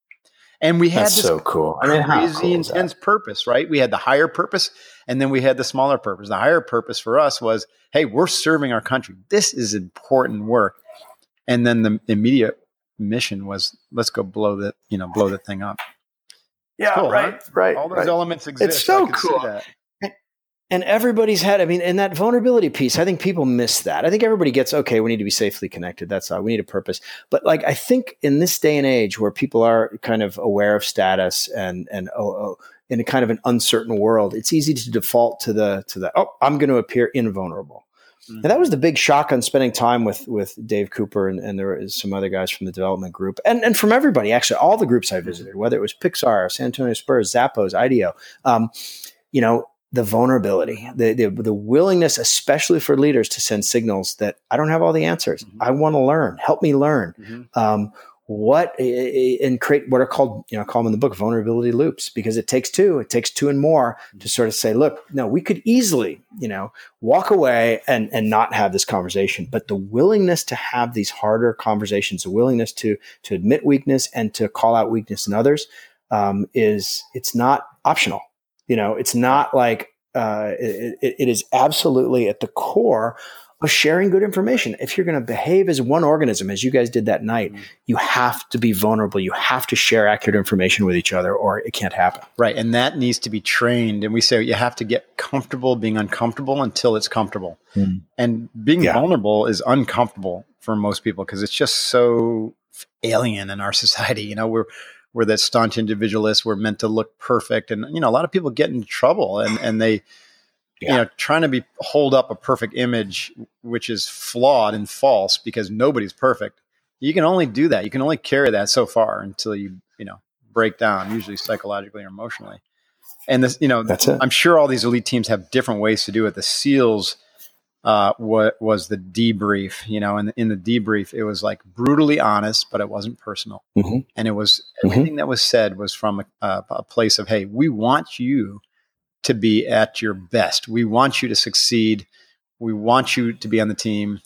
And we had That's this so cool. I mean, crazy cool intense that? purpose, right? We had the higher purpose, and then we had the smaller purpose. The higher purpose for us was, hey, we're serving our country. This is important work. And then the immediate mission was, let's go blow that, you know, blow that thing up. Yeah, cool, right, huh? right. All those right. elements exist. It's so cool. And everybody's had, I mean, and that vulnerability piece, I think people miss that. I think everybody gets, okay, we need to be safely connected. That's all. We need a purpose. But like, I think in this day and age where people are kind of aware of status and, and oh, oh in a kind of an uncertain world, it's easy to default to the, to the, oh, I'm going to appear invulnerable. Mm-hmm. And that was the big shock on spending time with, with Dave Cooper and, and there is some other guys from the development group and, and from everybody, actually, all the groups I visited, whether it was Pixar, San Antonio Spurs, Zappos, IDEO, um, you know, the vulnerability, the, the the willingness, especially for leaders, to send signals that I don't have all the answers. Mm-hmm. I want to learn. Help me learn. Mm-hmm. Um, what and create what are called, you know, I call them in the book vulnerability loops, because it takes two, it takes two and more mm-hmm. to sort of say, look, no, we could easily, you know, walk away and and not have this conversation. But the willingness to have these harder conversations, the willingness to to admit weakness and to call out weakness in others, um, is it's not optional. You know, it's not like uh, it, it, it is absolutely at the core of sharing good information. If you're going to behave as one organism, as you guys did that night, mm-hmm. you have to be vulnerable. You have to share accurate information with each other, or it can't happen. Right. And that needs to be trained. And we say you have to get comfortable being uncomfortable until it's comfortable. Mm-hmm. And being yeah. vulnerable is uncomfortable for most people because it's just so alien in our society. You know, we're we're that staunch individualist. We're meant to look perfect. And, you know, a lot of people get in trouble and, and they... Yeah. You know, trying to be hold up a perfect image, which is flawed and false because nobody's perfect. You can only do that. You can only carry that so far until you, you know, break down, usually psychologically or emotionally. And this, you know, that's it. I'm sure all these elite teams have different ways to do it. The SEALs, uh, what was the debrief, you know, and in the debrief, it was like brutally honest, but it wasn't personal. Mm-hmm. And it was everything mm-hmm. that was said was from a, a place of, hey, we want you to be at your best. We want you to succeed. We want you to be on the team.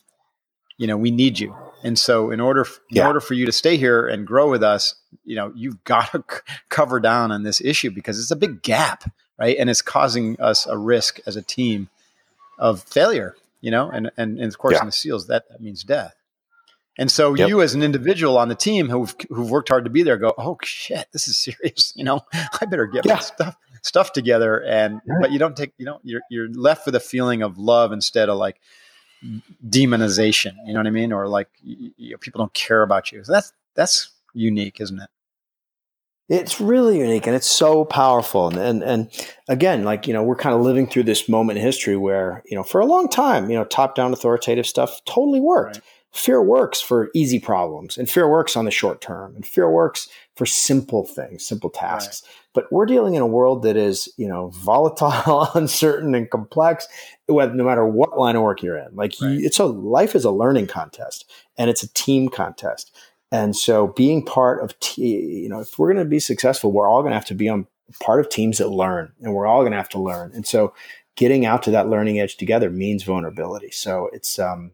You know, we need you. And so in order, f- yeah. in order for you to stay here and grow with us, you know, you've got to c- cover down on this issue because it's a big gap, right? And it's causing us a risk as a team of failure, you know, and, and, and of course yeah. in the SEALs, that, that means death. And so yep. you as an individual on the team who've, who've worked hard to be there go, oh shit, this is serious. You know, I better get yeah. my stuff. stuff together. And, yeah. but you don't take, you don't, you're, you're left with a feeling of love instead of like demonization, you know what I mean? Or like, you, you know, people don't care about you. So that's, that's unique, isn't it? It's really unique and it's so powerful. And, and, and again, like, you know, we're kind of living through this moment in history where, you know, for a long time, you know, top-down authoritative stuff totally worked. Right. Fear works for easy problems, and fear works on the short term, and fear works for simple things, simple tasks. Right. But we're dealing in a world that is, you know, volatile, uncertain, and complex, no matter what line of work you're in. Like right. you, it's a life is a learning contest, and it's a team contest. And so being part of, te- you know, if we're going to be successful, we're all going to have to be on part of teams that learn, and we're all going to have to learn. And so getting out to that learning edge together means vulnerability. So it's, um,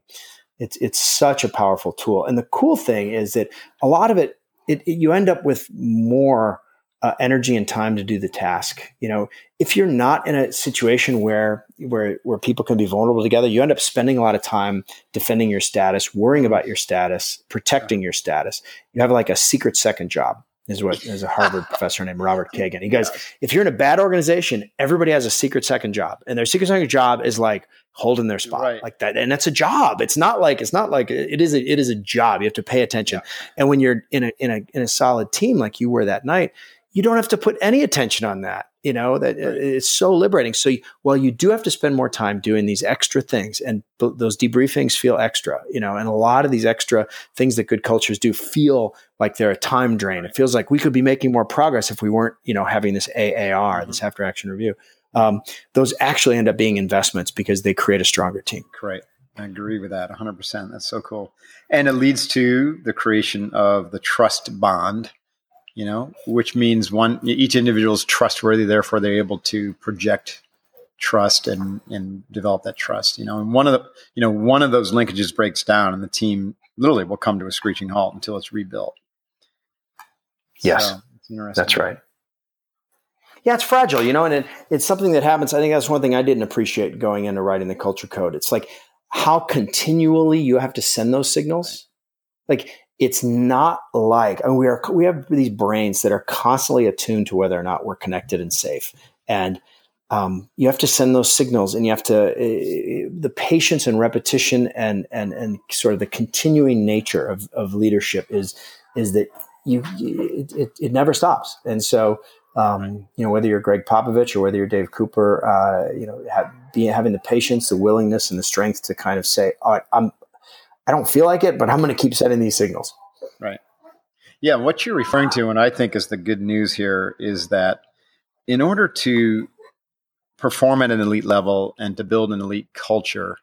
It's it's such a powerful tool. And the cool thing is that a lot of it, it, it you end up with more uh, energy and time to do the task. You know, if you're not in a situation where where where people can be vulnerable together, you end up spending a lot of time defending your status, worrying about your status, protecting your status. You have like a secret second job. Is what is a Harvard professor named Robert Kegan. He goes, if you're in a bad organization, everybody has a secret second job, and their secret second job is like holding their spot, right. like that, and that's a job. It's not like it's not like it is. A, it is a job. You have to pay attention. Yeah. And when you're in a in a in a solid team like you were that night, you don't have to put any attention on that. You know that right. it's so liberating. So while well, you do have to spend more time doing these extra things, and b- those debriefings feel extra. You know, and a lot of these extra things that good cultures do feel like they're a time drain. It feels like we could be making more progress if we weren't, you know, having this A A R, mm-hmm. this after action review. Um, those actually end up being investments because they create a stronger team. Correct. I agree with that one hundred percent. That's so cool. And it leads to the creation of the trust bond, you know, which means one, each individual is trustworthy. Therefore, they're able to project trust and, and develop that trust, you know, and one of the, you know, one of those linkages breaks down and the team literally will come to a screeching halt until it's rebuilt. Yes, so, that's right. Yeah, it's fragile, you know, and it, it's something that happens. I think that's one thing I didn't appreciate going into writing the Culture Code. It's like how continually you have to send those signals. Right. Like it's not like, I mean, we are we have these brains that are constantly attuned to whether or not we're connected and safe, and um, you have to send those signals, and you have to uh, the patience and repetition and and and sort of the continuing nature of of leadership is is that. You, it, it, it never stops. And so, um, right. you know, whether you're Greg Popovich or whether you're Dave Cooper, uh, you know, have, be, having the patience, the willingness, and the strength to kind of say, all right, I'm, I don't feel like it, but I'm going to keep sending these signals. Right. Yeah. What you're referring to, and I think is the good news here, is that in order to perform at an elite level and to build an elite culture,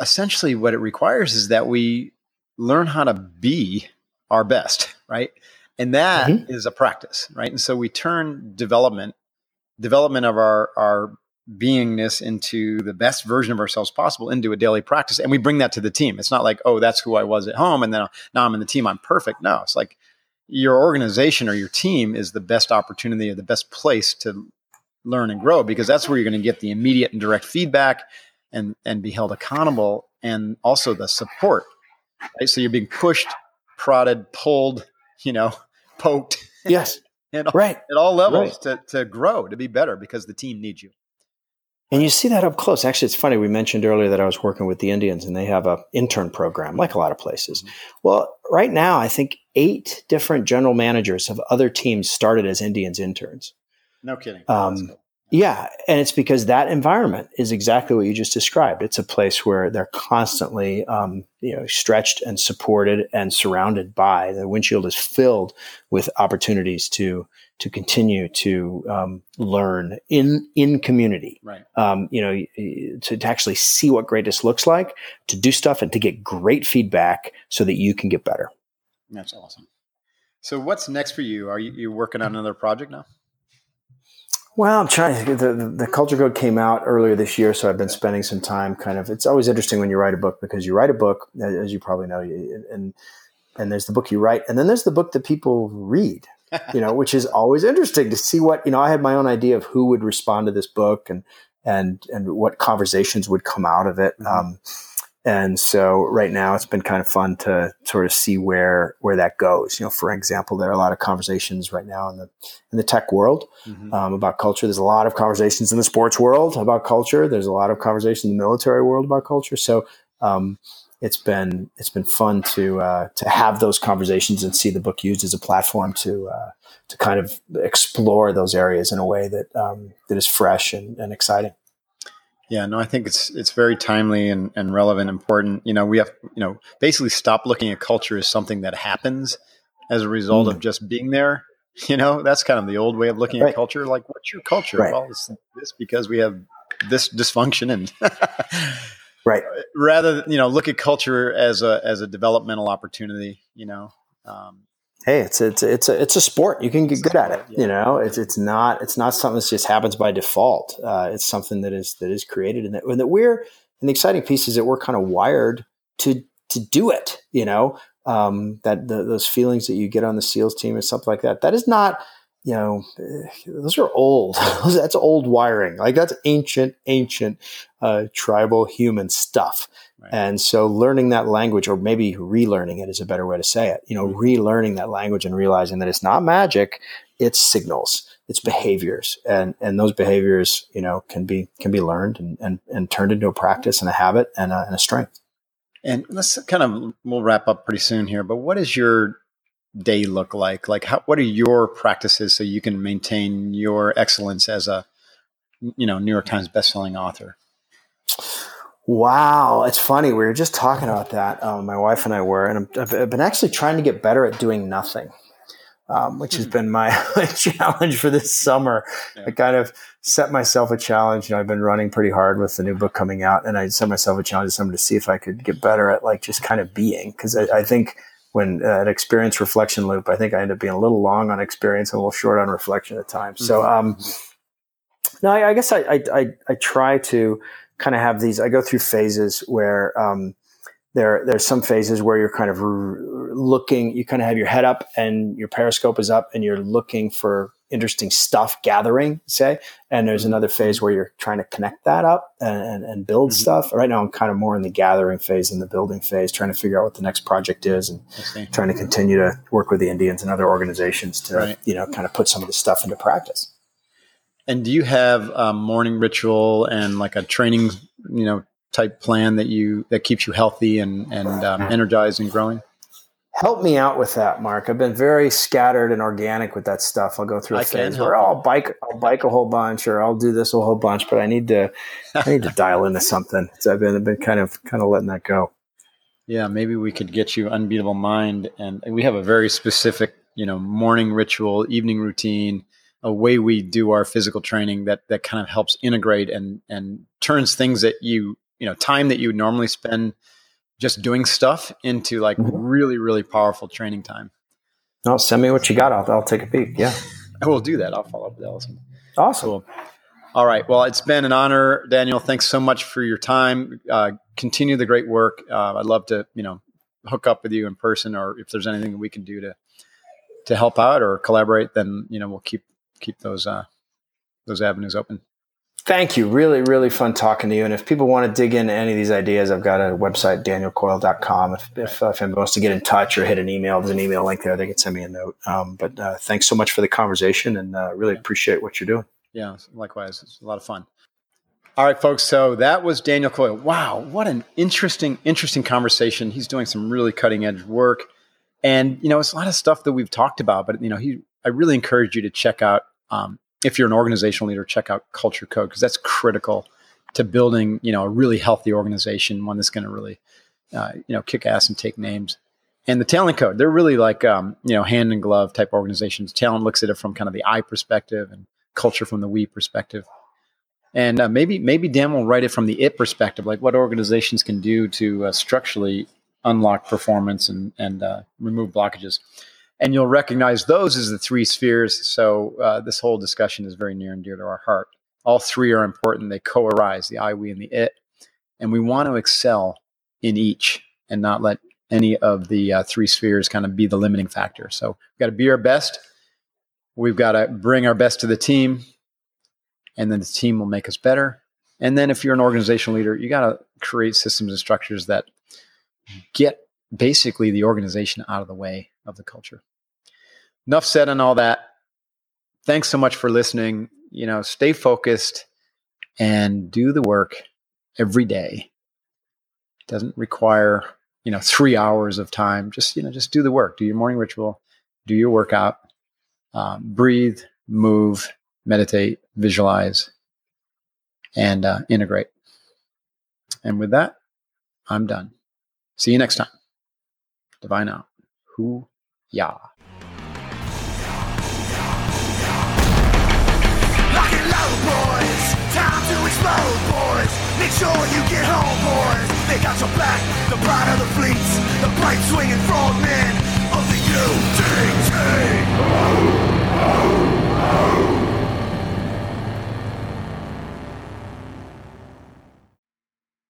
essentially what it requires is that we learn how to be our best, right? And that mm-hmm. is a practice, right? And so we turn development, development of our, our beingness into the best version of ourselves possible into a daily practice. And we bring that to the team. It's not like, oh, that's who I was at home. And then now I'm in the team. I'm perfect. No, it's like, your organization or your team is the best opportunity or the best place to learn and grow, because that's where you're going to get the immediate and direct feedback and, and be held accountable, and also the support. Right? So you're being pushed, prodded, pulled, you know, poked. Yes. And right. At all levels right. to, to grow, to be better, because the team needs you. And you see that up close. Actually, it's funny. We mentioned earlier that I was working with the Indians, and they have an intern program, like a lot of places. Mm-hmm. Well, right now, I think eight different general managers of other teams started as Indians interns. No kidding. Um, yeah. And it's because that environment is exactly what you just described. It's a place where they're constantly, um, you know, stretched and supported and surrounded by. The windshield is filled with opportunities to, to continue to, um, learn in, in community, right. Um, you know, to, to actually see what greatness looks like, to do stuff and to get great feedback so that you can get better. That's awesome. So what's next for you? Are you you're working on another project now? Well, I'm trying to, the, the, the Culture Code came out earlier this year, so I've been spending some time kind of, it's always interesting when you write a book, because you write a book, as you probably know, and and there's the book you write, and then there's the book that people read, you know, which is always interesting to see what, you know, I had my own idea of who would respond to this book and and and what conversations would come out of it. Mm-hmm. Um, and so right now it's been kind of fun to sort of see where, where that goes. You know, for example, there are a lot of conversations right now in the, in the tech world, mm-hmm. um, about culture. There's a lot of conversations in the sports world about culture. There's a lot of conversations in the military world about culture. So, um, it's been, it's been fun to, uh, to have those conversations and see the book used as a platform to, uh, to kind of explore those areas in a way that, um, that is fresh and, and exciting. Yeah, no, I think it's it's very timely and, and relevant, important. You know, we have, you know, basically stop looking at culture as something that happens as a result mm. of just being there. You know, that's kind of the old way of looking right. at culture. Like, what's your culture? Right. Well, it's this because we have this dysfunction, and right. Rather, you know, look at culture as a as a developmental opportunity. You know, um, hey, it's it's it's a it's a sport. You can get good at it. You know, it's it's not it's not something that just happens by default. Uh, it's something that is that is created, and that, and that we're and the exciting piece is that we're kind of wired to to do it. You know, um, that the, those feelings that you get on the SEALs team or something like that. That is not. You know, those are old. That's old wiring. Like that's ancient, ancient uh, tribal human stuff. Right. And so learning that language, or maybe relearning it is a better way to say it, you know, mm-hmm. relearning that language and realizing that it's not magic, it's signals, it's behaviors. And and those behaviors, you know, can be can be learned and, and, and turned into a practice and a habit and a, and a strength. And let's kind of, we'll wrap up pretty soon here, but what is your day look like? Like how, what are your practices so you can maintain your excellence as a, you know, New York Times bestselling author? Wow. It's funny. We were just talking about that. Um, my wife and I were, and I've, I've been actually trying to get better at doing nothing, um, which has been my challenge for this summer. Yeah. I kind of set myself a challenge. You know, I've been running pretty hard with the new book coming out, and I set myself a challenge this summer to see if I could get better at like just kind of being, because I, I think when uh, an experience reflection loop, I think I end up being a little long on experience and a little short on reflection at times. So, um, no, I, I guess I, I, I, I try to kind of have these, I go through phases where, um, there, there's some phases where you're kind of r- looking, you kind of have your head up and your periscope is up and you're looking for interesting stuff gathering, say, and there's another phase where you're trying to connect that up and, and, and build mm-hmm. stuff. Right now I'm kind of more in the gathering phase than the building phase, trying to figure out what the next project is and okay. trying to continue to work with the Indians and other organizations to, right. you know, kind of put some of this stuff into practice. And do you have a morning ritual and like a training, you know, type plan that you, that keeps you healthy and, and um, energized and growing? Help me out with that, Mark. I've been very scattered and organic with that stuff. I'll go through a I phase where oh, I'll bike, I'll bike a whole bunch, or I'll do this a whole bunch. But I need to, I need to dial into something. So I've been, I've been kind of, kind of letting that go. Yeah, maybe we could get you Unbeatable Mind, and we have a very specific, you know, morning ritual, evening routine, a way we do our physical training that that kind of helps integrate and and turns things that you, you know, time that you would normally spend just doing stuff into like mm-hmm. really, really powerful training time. No, send me what you got. I'll, I'll take a peek. Yeah. I will do that. I'll follow up with Allison. Awesome. Cool. All right. Well, it's been an honor, Daniel. Thanks so much for your time. Uh, continue the great work. Uh, I'd love to, you know, hook up with you in person, or if there's anything that we can do to, to help out or collaborate, then, you know, we'll keep, keep those, uh, those avenues open. Thank you. Really, really fun talking to you. And if people want to dig into any of these ideas, I've got a website, Daniel Coyle dot com. If, if, if anyone wants to get in touch or hit an email, there's an email link there. They can send me a note. Um, but uh, thanks so much for the conversation, and uh, really appreciate what you're doing. Yeah, likewise. It's a lot of fun. All right, folks. So that was Daniel Coyle. Wow, what an interesting, interesting conversation. He's doing some really cutting edge work. And, you know, it's a lot of stuff that we've talked about, but, you know, he, I really encourage you to check out, um, if you're an organizational leader, check out Culture Code, because that's critical to building, you know, a really healthy organization, one that's going to really, uh, you know, kick ass and take names. And the Talent Code, they're really like, um, you know, hand in glove type organizations. Talent looks at it from kind of the I perspective, and culture from the we perspective. And uh, maybe maybe Dan will write it from the it perspective, like what organizations can do to uh, structurally unlock performance and, and uh, remove blockages. And you'll recognize those as the three spheres. So uh, this whole discussion is very near and dear to our heart. All three are important. They co-arise, the I, we, and the it. And we want to excel in each and not let any of the uh, three spheres kind of be the limiting factor. So we've got to be our best. We've got to bring our best to the team. And then the team will make us better. And then if you're an organizational leader, you got to create systems and structures that get basically the organization out of the way of the culture. Enough said on all that. Thanks so much for listening. You know, stay focused and do the work every day. It doesn't require, you know, three hours of time. Just, you know, just do the work. Do your morning ritual. Do your workout. Uh, breathe, move, meditate, visualize, and uh, integrate. And with that, I'm done. See you next time. Divine out. Hoo-yah. Lock and load, boys. Time to explode, boys. Make sure you get home, boys. They got your back. The pride of the fleets. The bright swinging frogmen of the U T T.